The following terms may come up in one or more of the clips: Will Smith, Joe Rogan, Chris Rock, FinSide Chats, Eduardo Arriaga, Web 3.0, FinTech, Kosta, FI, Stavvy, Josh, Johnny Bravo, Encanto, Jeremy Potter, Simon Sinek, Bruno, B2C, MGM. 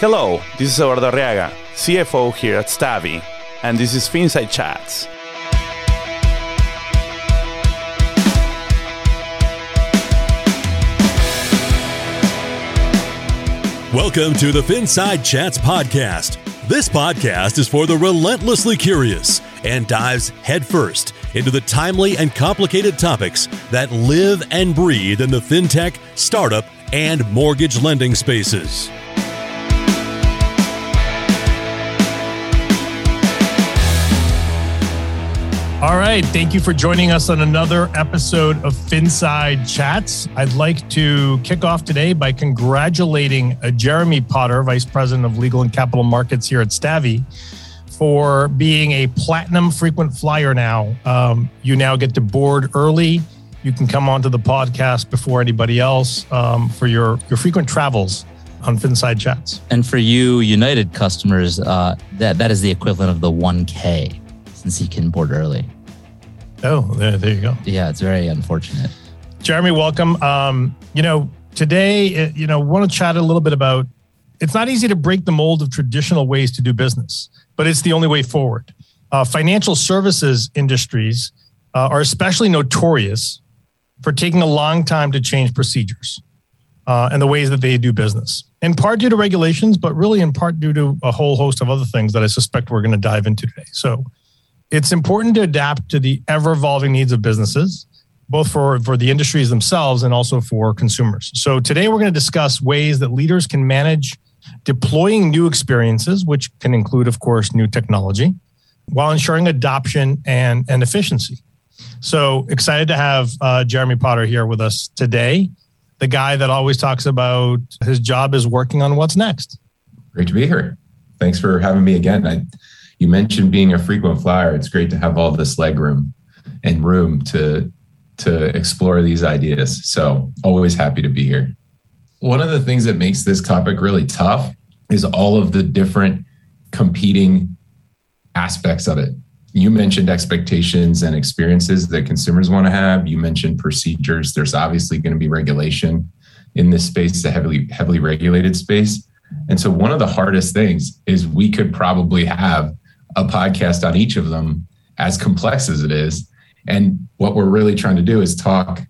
Hello, this is Eduardo Arriaga, CFO here at Stavvy, and this is FinSide Chats. Welcome to the FinSide Chats podcast. This podcast is for the relentlessly curious and dives headfirst into the timely and complicated topics that live and breathe in the FinTech, startup, and mortgage lending spaces. All right. Thank you for joining us on another episode of FinSide Chats. I'd like to kick off today by congratulating Jeremy Potter, Vice President of Legal and Capital Markets here at Stavvy, for being a platinum frequent flyer now. You now get to board early. You can come onto the podcast before anybody else for your frequent travels on FinSide Chats. And for you United customers, that is the equivalent of the 1K. Since he can board early. Oh, there you go. Yeah, it's very unfortunate. Jeremy, welcome. Today, want to chat a little bit about, it's not easy to break the mold of traditional ways to do business, but it's the only way forward. Financial services industries are especially notorious for taking a long time to change procedures and the ways that they do business. In part due to regulations, but really in part due to a whole host of other things that I suspect we're going to dive into today. So, it's important to adapt to the ever-evolving needs of businesses, both for the industries themselves and also for consumers. So today we're going to discuss ways that leaders can manage deploying new experiences, which can include, of course, new technology, while ensuring adoption and efficiency. So excited to have Jeremy Potter here with us today, the guy that always talks about his job is working on what's next. Great to be here. Thanks for having me again. You mentioned being a frequent flyer. It's great to have all this legroom and room to explore these ideas. So always happy to be here. One of the things that makes this topic really tough is all of the different competing aspects of it. You mentioned expectations and experiences that consumers want to have. You mentioned procedures. There's obviously going to be regulation in this space, the heavily regulated space. And so one of the hardest things is we could probably have a podcast on each of them, as complex as it is. And what we're really trying to do is talk,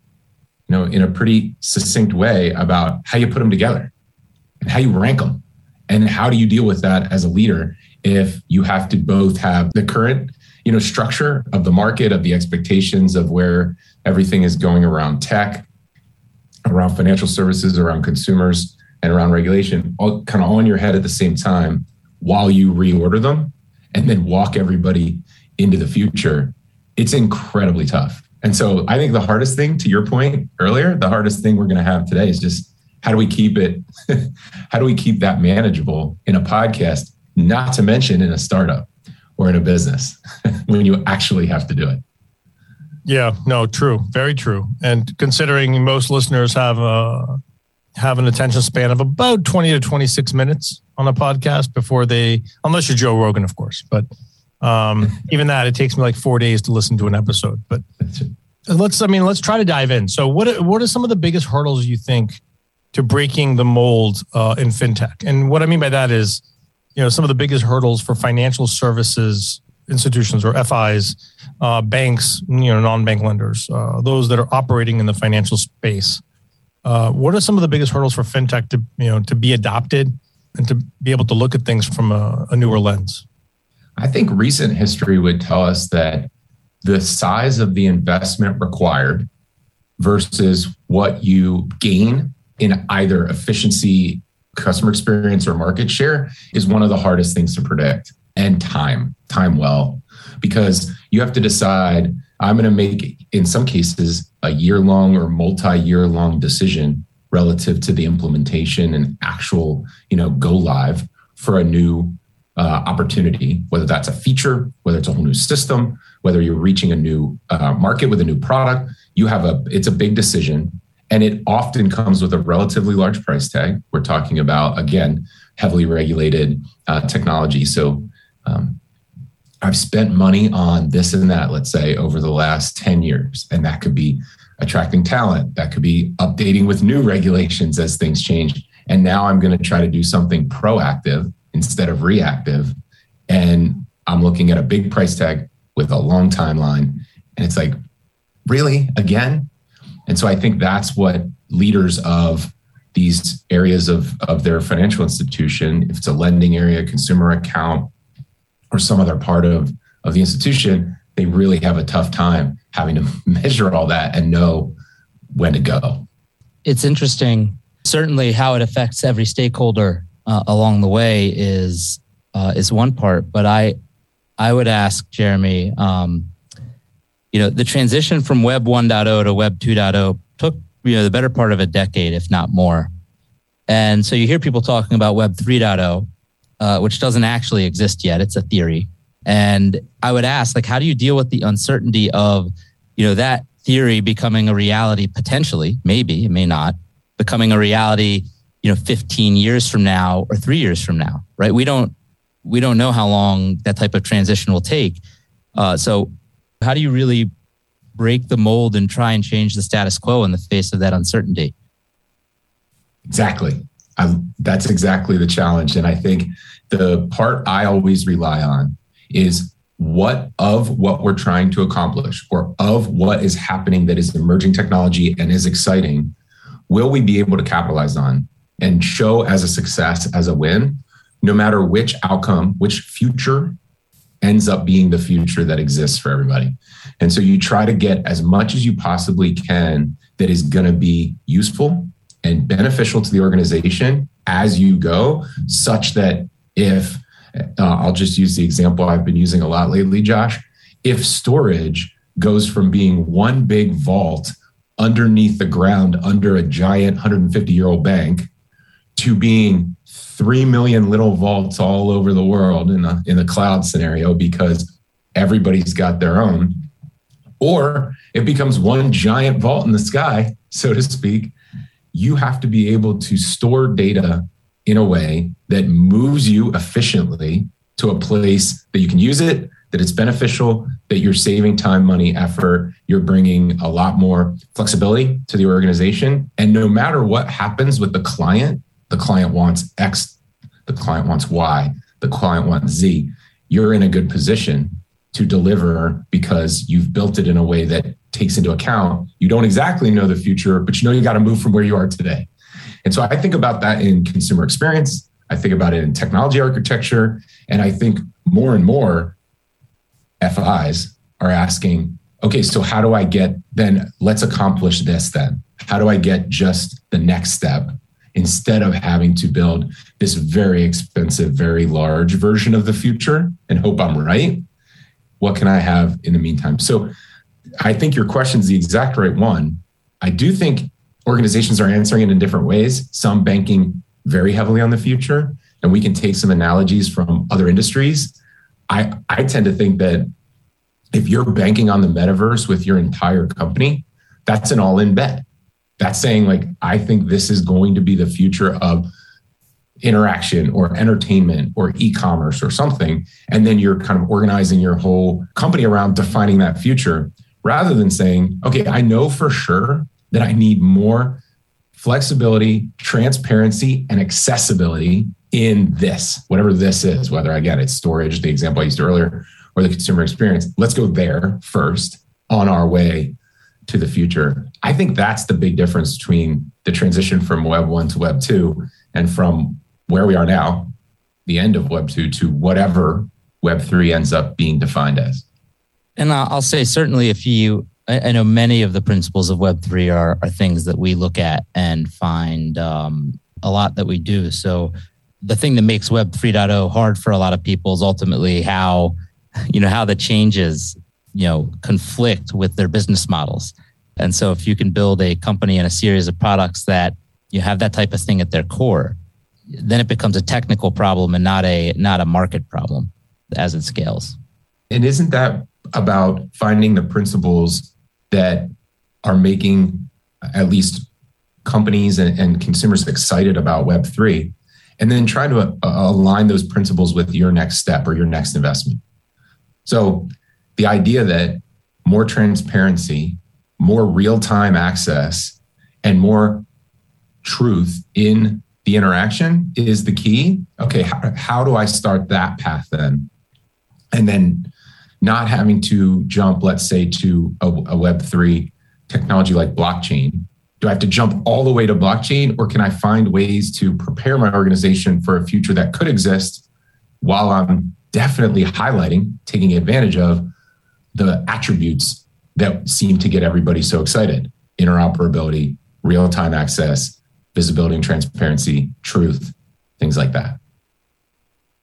in a pretty succinct way about how you put them together and how you rank them and how do you deal with that as a leader if you have to both have the current, structure of the market, of the expectations of where everything is going around tech, around financial services, around consumers, and around regulation, all kind of on your head at the same time while you reorder them. And then walk everybody into the future, it's incredibly tough. And so I think the hardest thing, to your point earlier, the hardest thing we're going to have today is just how do we keep that manageable in a podcast, not to mention in a startup or in a business when you actually have to do it. Yeah, no, true. Very true. And considering most listeners have an attention span of about 20 to 26 minutes on a podcast before unless you're Joe Rogan, of course, but even that, it takes me like 4 days to listen to an episode, but let's try to dive in. So what are some of the biggest hurdles you think to breaking the mold in FinTech? And what I mean by that is, some of the biggest hurdles for financial services institutions or FIs, banks, non-bank lenders, those that are operating in the financial space. What are some of the biggest hurdles for FinTech to to be adopted and to be able to look at things from a newer lens? I think recent history would tell us that the size of the investment required versus what you gain in either efficiency, customer experience, or market share is one of the hardest things to predict. And time, because you have to decide, I'm going to make, in some cases, a year-long or multi-year-long decision relative to the implementation and actual, go live for a new opportunity, whether that's a feature, whether it's a whole new system, whether you're reaching a new market with a new product. It's a big decision, and it often comes with a relatively large price tag. We're talking about, again, heavily regulated technology. So I've spent money on this and that, let's say, over the last 10 years. And that could be attracting talent. That could be updating with new regulations as things change. And now I'm going to try to do something proactive instead of reactive. And I'm looking at a big price tag with a long timeline. And it's like, really? Again? And so I think that's what leaders of these areas of their financial institution, if it's a lending area, consumer account, or some other part of the institution, they really have a tough time having to measure all that and know when to go. It's interesting. Certainly how it affects every stakeholder along the way is one part. But I would ask Jeremy, the transition from Web 1.0 to Web 2.0 took, the better part of a decade, if not more. And so you hear people talking about Web 3.0, which doesn't actually exist yet. It's a theory. And I would ask, how do you deal with the uncertainty of, that theory becoming a reality potentially, maybe, it may not, becoming a reality, 15 years from now or 3 years from now, right? We don't know how long that type of transition will take. So how do you really break the mold and try and change the status quo in the face of that uncertainty? Exactly. That's exactly the challenge. And I think the part I always rely on is what we're trying to accomplish or of what is happening that is emerging technology and is exciting, will we be able to capitalize on and show as a success, as a win, no matter which outcome, which future ends up being the future that exists for everybody. And so you try to get as much as you possibly can that is going to be useful and beneficial to the organization as you go, such that if, I'll just use the example I've been using a lot lately, Josh, if storage goes from being one big vault underneath the ground under a giant 150-year-old bank to being 3 million little vaults all over the world in the cloud scenario because everybody's got their own, or it becomes one giant vault in the sky, so to speak, you have to be able to store data in a way that moves you efficiently to a place that you can use it, that it's beneficial, that you're saving time, money, effort, you're bringing a lot more flexibility to the organization. And no matter what happens with the client wants X, the client wants Y, the client wants Z. You're in a good position to deliver because you've built it in a way that takes into account. You don't exactly know the future, but you got to move from where you are today. And so I think about that in consumer experience. I think about it in technology architecture. And I think more and more FIs are asking, okay, so how do I get then, let's accomplish this then. How do I get just the next step? Instead of having to build this very expensive, very large version of the future and hope I'm right, what can I have in the meantime? So I think your question is the exact right one. I do think organizations are answering it in different ways, some banking very heavily on the future, and we can take some analogies from other industries. I tend to think that if you're banking on the metaverse with your entire company, that's an all-in bet. That's saying I think this is going to be the future of interaction or entertainment or e-commerce or something. And then you're kind of organizing your whole company around defining that future rather than saying, okay, I know for sure that I need more flexibility, transparency, and accessibility in this, whatever this is, whether again, it's storage, the example I used earlier, or the consumer experience. Let's go there first on our way to the future. I think that's the big difference between the transition from Web 1 to Web 2 and from where we are now, the end of Web 2, to whatever Web 3 ends up being defined as. And I'll say certainly I know many of the principles of Web 3 are things that we look at and find a lot that we do. So the thing that makes Web 3.0 hard for a lot of people is ultimately how the changes conflict with their business models. And so if you can build a company and a series of products that you have that type of thing at their core, then it becomes a technical problem and not a market problem as it scales. And isn't that about finding the principles that are making at least companies and consumers excited about Web3, and then trying to align those principles with your next step or your next investment? So the idea that more transparency, more real-time access, and more truth in the interaction is the key. Okay, how do I start that path then? And then not having to jump, let's say, to a Web3 technology like blockchain. Do I have to jump all the way to blockchain, or can I find ways to prepare my organization for a future that could exist while I'm definitely highlighting, taking advantage of the attributes that seem to get everybody so excited? Interoperability, real-time access, visibility and transparency, truth, things like that.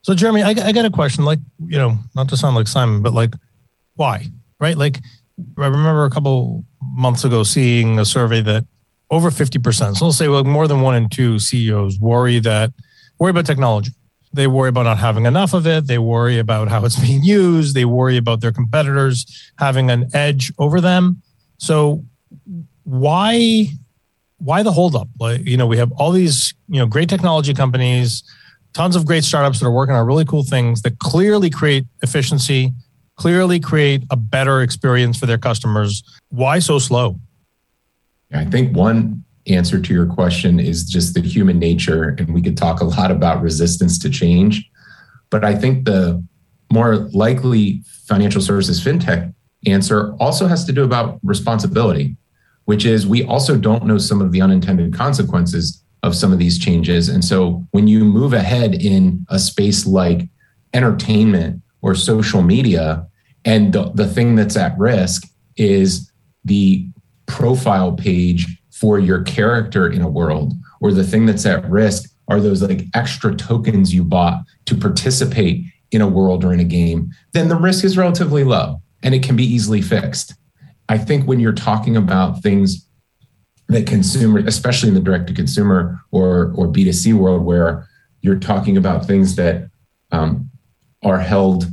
So Jeremy, I got a question, like, you know, not to sound like Simon, but like, why, right? Like, I remember a couple months ago seeing a survey that over 50%, so let's say like more than one in two CEOs worry about technology. They worry about not having enough of it. They worry about how it's being used. They worry about their competitors having an edge over them. So why the holdup? Like, you know, we have all these, you know, great technology companies, tons of great startups that are working on really cool things that clearly create efficiency, clearly create a better experience for their customers. Why so slow? I think one answer to your question is just the human nature. And we could talk a lot about resistance to change. But I think the more likely financial services fintech answer also has to do about responsibility, which is we also don't know some of the unintended consequences of some of these changes. And so when you move ahead in a space like entertainment or social media, and the thing that's at risk is the profile page for your character in a world, or the thing that's at risk are those like extra tokens you bought to participate in a world or in a game, then the risk is relatively low and it can be easily fixed. I think when you're talking about things that consumer, especially in the direct-to-consumer or B2C world, where you're talking about things that are held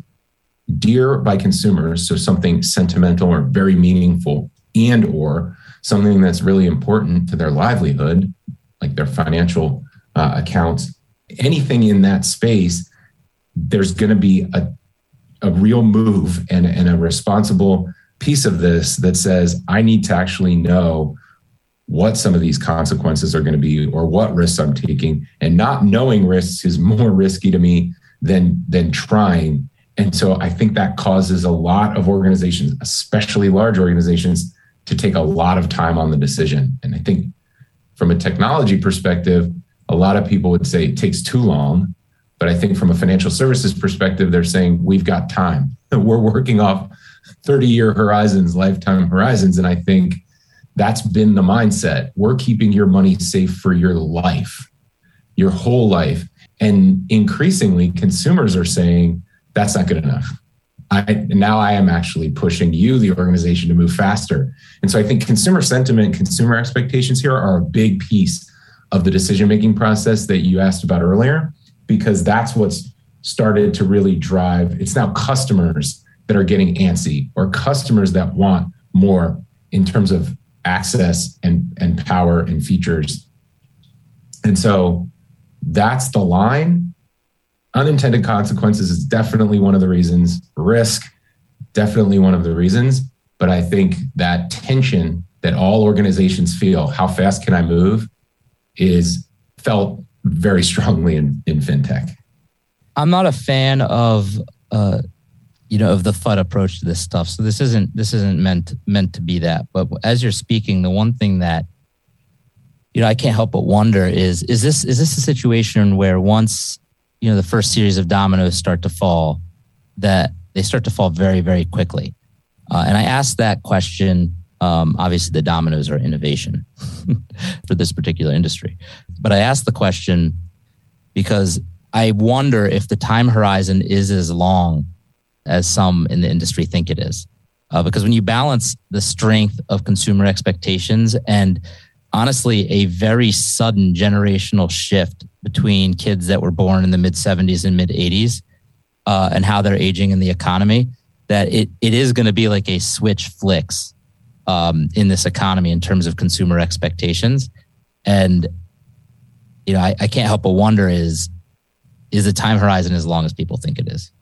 dear by consumers, so something sentimental or very meaningful, and or something that's really important to their livelihood, like their financial accounts, anything in that space, there's going to be a real move and a responsible piece of this that says, I need to actually know what some of these consequences are going to be or what risks I'm taking. And not knowing risks is more risky to me than trying. And so I think that causes a lot of organizations, especially large organizations, to take a lot of time on the decision. And I think from a technology perspective, a lot of people would say it takes too long. But I think from a financial services perspective, they're saying we've got time. We're working off 30-year horizons, lifetime horizons. And I think that's been the mindset. We're keeping your money safe for your life, your whole life. And increasingly, consumers are saying that's not good enough. Now I am actually pushing you, the organization, to move faster. And so I think consumer sentiment, consumer expectations here are a big piece of the decision-making process that you asked about earlier, because that's what's started to really drive. It's now customers that are getting antsy, or customers that want more in terms of access and power and features. And so that's the line. Unintended consequences is definitely one of the reasons. Risk, definitely one of the reasons. But I think that tension that all organizations feel, how fast can I move, is felt very strongly in fintech. I'm not a fan of the FUD approach to this stuff. So this isn't meant to be that. But as you're speaking, the one thing that, you know, I can't help but wonder is this a situation where once, you know, the first series of dominoes start to fall, that they start to fall very, very quickly. And I asked that question, obviously the dominoes are innovation for this particular industry. But I asked the question because I wonder if the time horizon is as long as some in the industry think it is. Because when you balance the strength of consumer expectations and honestly a very sudden generational shift between kids that were born in the mid 70s and mid 80s and how they're aging in the economy, that it is going to be like a switch flicks in this economy in terms of consumer expectations. And, you know, I can't help but wonder is the time horizon as long as people think it is?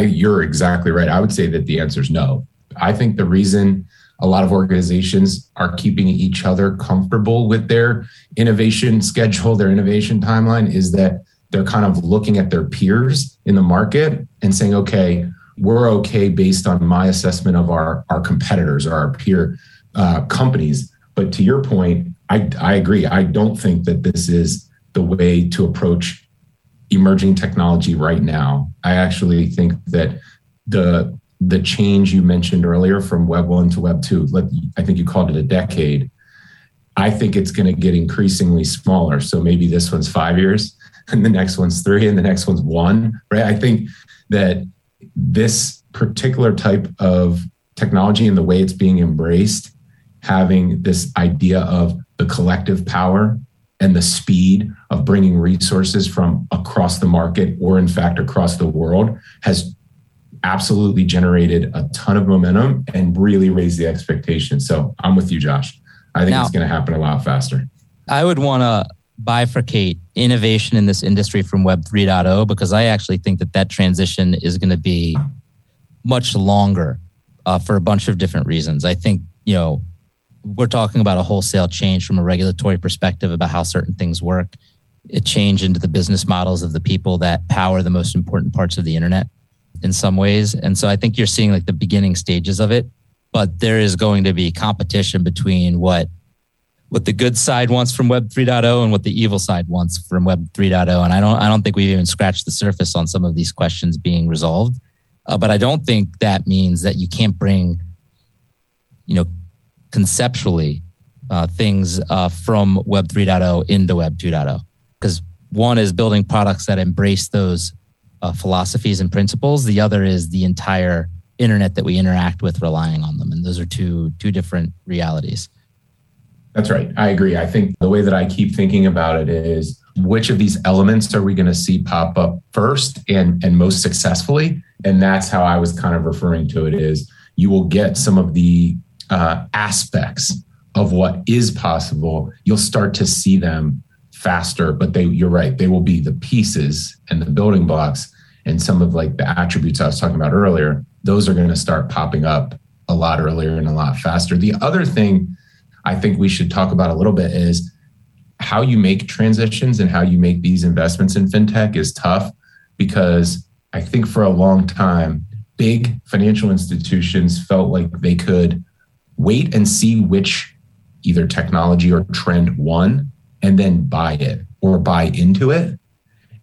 You're exactly right. I would say that the answer is no. I think the reason A lot of organizations are keeping each other comfortable with their innovation schedule, their innovation timeline, is that they're kind of looking at their peers in the market and saying, okay, we're okay based on my assessment of our competitors or our peer companies. But to your point, I agree. I don't think that this is the way to approach emerging technology right now. I actually think that the change you mentioned earlier from Web 1 to Web 2, I think you called it a decade. I think it's going to get increasingly smaller. So maybe this one's 5 years and the next one's 3 and the next one's 1, right? I think that this particular type of technology and the way it's being embraced, having this idea of the collective power and the speed of bringing resources from across the market or in fact across the world has absolutely generated a ton of momentum and really raised the expectation. So I'm with you, Josh. I think it's going to happen a lot faster. I would want to bifurcate innovation in this industry from Web 3.0 because I actually think that transition is going to be much longer for a bunch of different reasons. I think, we're talking about a wholesale change from a regulatory perspective about how certain things work, a change into the business models of the people that power the most important parts of the internet in some ways. And so I think you're seeing the beginning stages of it, but there is going to be competition between what the good side wants from Web 3.0 and what the evil side wants from Web 3.0. And I don't think we've even scratched the surface on some of these questions being resolved. But I don't think that means that you can't bring, conceptually things from Web 3.0 into Web 2.0. Because one is building products that embrace those philosophies and principles. The other is the entire internet that we interact with relying on them. And those are two different realities. That's right. I agree. I think the way that I keep thinking about it is which of these elements are we going to see pop up first and most successfully? And that's how I was kind of referring to it is you will get some of the aspects of what is possible. You'll start to see them faster, but you're right. They will be the pieces and the building blocks and some of the attributes I was talking about earlier. Those are going to start popping up a lot earlier and a lot faster. The other thing I think we should talk about a little bit is how you make transitions and how you make these investments in FinTech is tough because I think for a long time, big financial institutions felt like they could wait and see which either technology or trend won and then buy it or buy into it.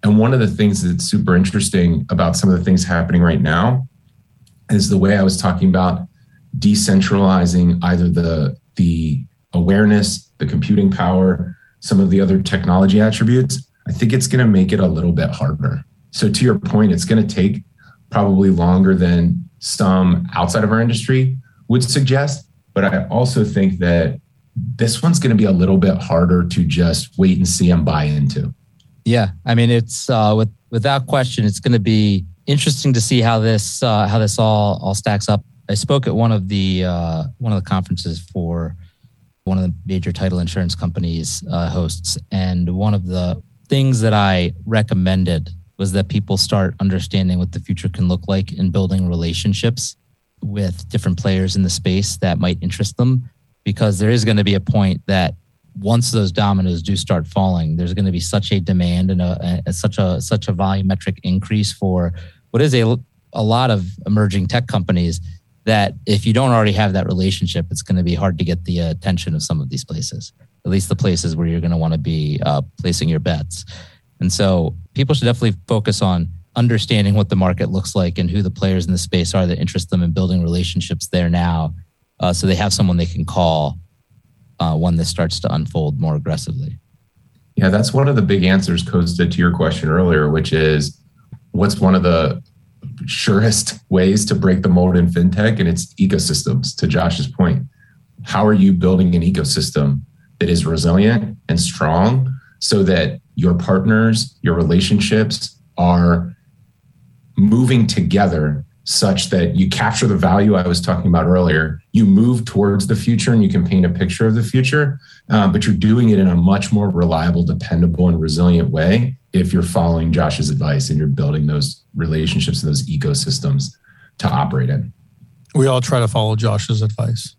And one of the things that's super interesting about some of the things happening right now is the way I was talking about decentralizing either the awareness, the computing power, some of the other technology attributes. I think it's going to make it a little bit harder. So to your point, it's going to take probably longer than some outside of our industry would suggest. But I also think that this one's going to be a little bit harder to just wait and see and buy into. Yeah. I mean, it's without question, it's going to be interesting to see how this all stacks up. I spoke at one of the conferences for one of the major title insurance companies hosts. And one of the things that I recommended was that people start understanding what the future can look like and building relationships with different players in the space that might interest them. Because there is going to be a point that once those dominoes do start falling, there's going to be such a demand and such a volumetric increase for what is a lot of emerging tech companies that if you don't already have that relationship, it's going to be hard to get the attention of some of these places, at least the places where you're going to want to be placing your bets. And so people should definitely focus on understanding what the market looks like and who the players in the space are that interest them in building relationships there now. So they have someone they can call when this starts to unfold more aggressively. Yeah, that's one of the big answers, Kosta, to your question earlier, which is what's one of the surest ways to break the mold in FinTech? And it's ecosystems, to Josh's point. How are you building an ecosystem that is resilient and strong so that your partners, your relationships are moving together such that you capture the value I was talking about earlier, you move towards the future and you can paint a picture of the future, but you're doing it in a much more reliable, dependable, and resilient way if you're following Josh's advice and you're building those relationships and those ecosystems to operate in. We all try to follow Josh's advice.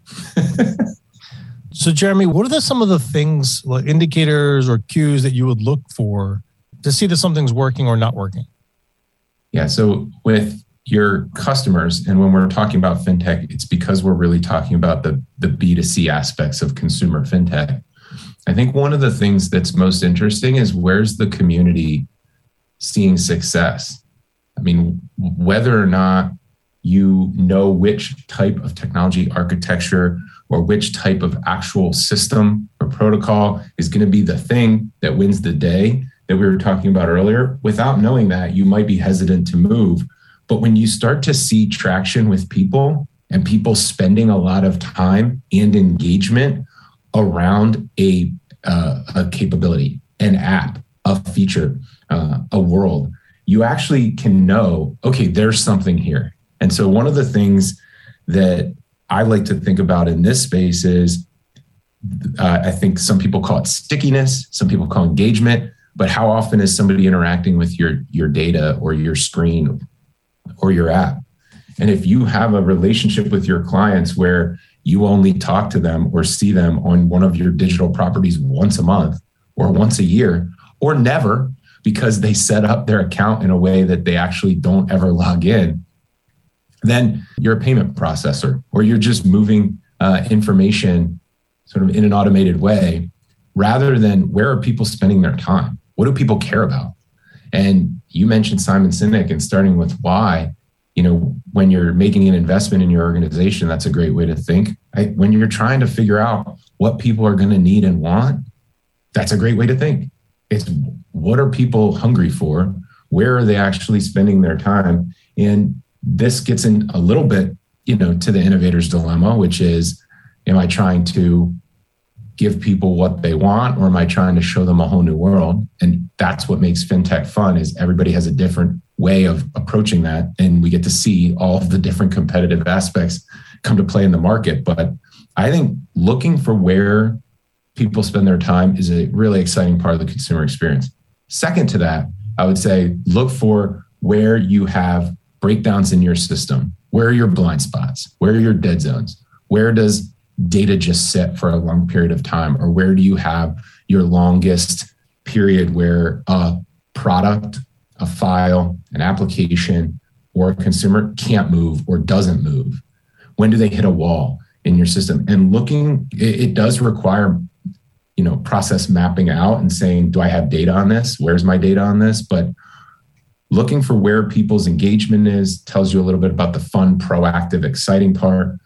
So, Jeremy, what are some of the things, like indicators or cues that you would look for to see that something's working or not working? Yeah, so with your customers, and when we're talking about FinTech, it's because we're really talking about the B2C aspects of consumer FinTech. I think one of the things that's most interesting is where's the community seeing success? I mean, whether or not you know which type of technology architecture or which type of actual system or protocol is going to be the thing that wins the day that we were talking about earlier, without knowing that, you might be hesitant to move. But when you start to see traction with people and people spending a lot of time and engagement around a capability, an app, a feature, a world, you actually can know, okay, there's something here. And so one of the things that I like to think about in this space is, I think some people call it stickiness, some people call engagement, but how often is somebody interacting with your data or your screen or your app? And if you have a relationship with your clients where you only talk to them or see them on one of your digital properties once a month or once a year or never, because they set up their account in a way that they actually don't ever log in, then you're a payment processor, or you're just moving information sort of in an automated way, rather than where are people spending their time? What do people care about? And you mentioned Simon Sinek and starting with why. You know, when you're making an investment in your organization, that's a great way to think. When you're trying to figure out what people are going to need and want, that's a great way to think. It's what are people hungry for? Where are they actually spending their time? And this gets in a little bit, you know, to the innovator's dilemma, which is, am I trying to give people what they want, or am I trying to show them a whole new world? And that's what makes FinTech fun, is everybody has a different way of approaching that. And we get to see all of the different competitive aspects come to play in the market. But I think looking for where people spend their time is a really exciting part of the consumer experience. Second to that, I would say, look for where you have breakdowns in your system. Where are your blind spots? Where are your dead zones? Where does data just sit for a long period of time? Or where do you have your longest period where a product, a file, an application, or a consumer can't move or doesn't move? When do they hit a wall in your system? And looking, it does require, you know, process mapping out and saying, do I have data on this? Where's my data on this? But looking for where people's engagement is tells you a little bit about the fun, proactive, exciting part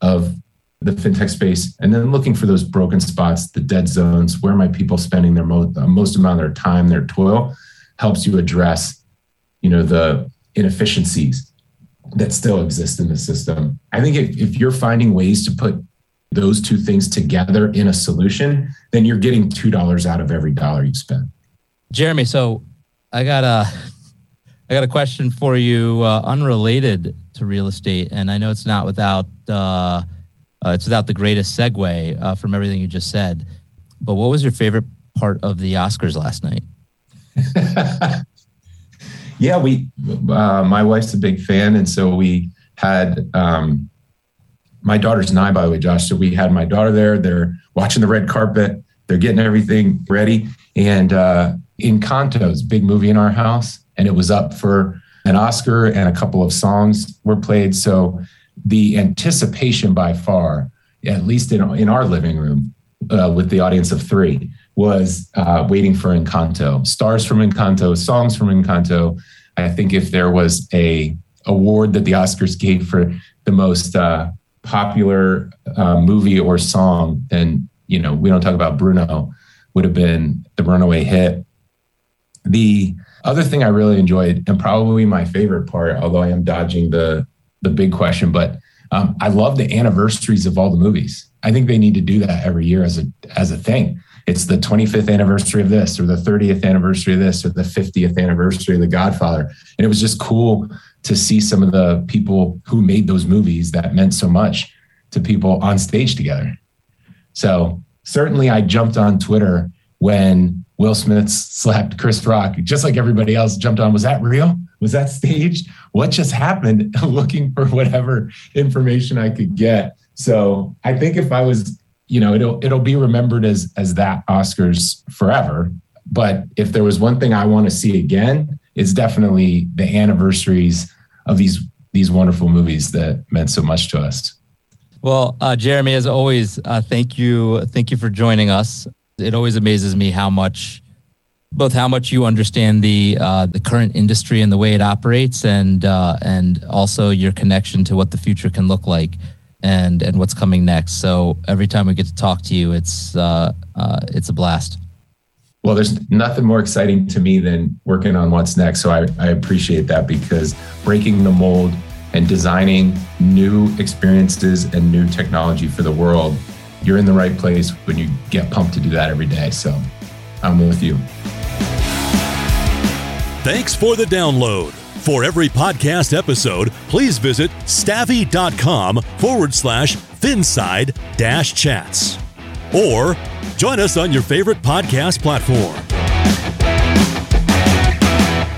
of the FinTech space, and then looking for those broken spots, the dead zones, where my people spending their most amount of their time, their toil, helps you address, you know, the inefficiencies that still exist in the system. I think if you're finding ways to put those two things together in a solution, then you're getting $2 out of every dollar you spend. Jeremy, so I got a question for you, unrelated to real estate, and I know it's not without. It's without the greatest segue from everything you just said, but what was your favorite part of the Oscars last night? Yeah, my wife's a big fan. And so we had, my daughter's 9, by the way, Josh. So we had my daughter there. They're watching the red carpet. They're getting everything ready. And Encanto's big movie in our house. And it was up for an Oscar, and a couple of songs were played. So the anticipation by far, at least in our living room with the audience of 3, was waiting for Encanto. Stars from Encanto, songs from Encanto. I think if there was a award that the Oscars gave for the most popular movie or song, then, you know, we don't talk about Bruno, would have been the runaway hit. The other thing I really enjoyed, and probably my favorite part, although I am dodging the big question, but I love the anniversaries of all the movies. I think they need to do that every year as a thing. It's the 25th anniversary of this, or the 30th anniversary of this, or the 50th anniversary of The Godfather. And it was just cool to see some of the people who made those movies that meant so much to people on stage together. So certainly I jumped on Twitter when Will Smith slapped Chris Rock, just like everybody else jumped on. Was that real? was that staged? What just happened? Looking for whatever information I could get. So I think if I was, you know, it'll be remembered as that Oscars forever. But if there was one thing I want to see again, it's definitely the anniversaries of these wonderful movies that meant so much to us. Well, Jeremy, as always, thank you for joining us. It always amazes me how much you understand the current industry and the way it operates, and also your connection to what the future can look like, and what's coming next. So every time we get to talk to you, it's a blast. Well, there's nothing more exciting to me than working on what's next. So I appreciate that, because breaking the mold and designing new experiences and new technology for the world, you're in the right place when you get pumped to do that every day. So I'm with you. Thanks for the download. For every podcast episode, please visit stavvy.com/FinSide Chats, or join us on your favorite podcast platform.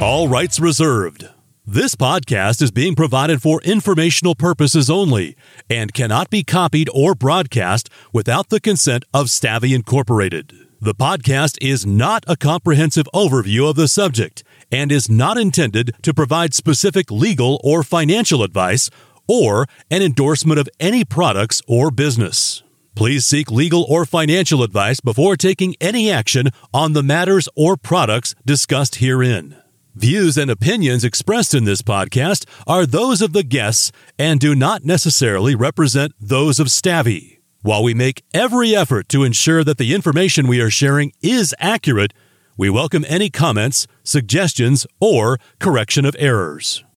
All rights reserved. This podcast is being provided for informational purposes only and cannot be copied or broadcast without the consent of Stavvy Incorporated. The podcast is not a comprehensive overview of the subject and is not intended to provide specific legal or financial advice or an endorsement of any products or business. Please seek legal or financial advice before taking any action on the matters or products discussed herein. Views and opinions expressed in this podcast are those of the guests and do not necessarily represent those of Stavvy. While we make every effort to ensure that the information we are sharing is accurate, we welcome any comments, suggestions, or correction of errors.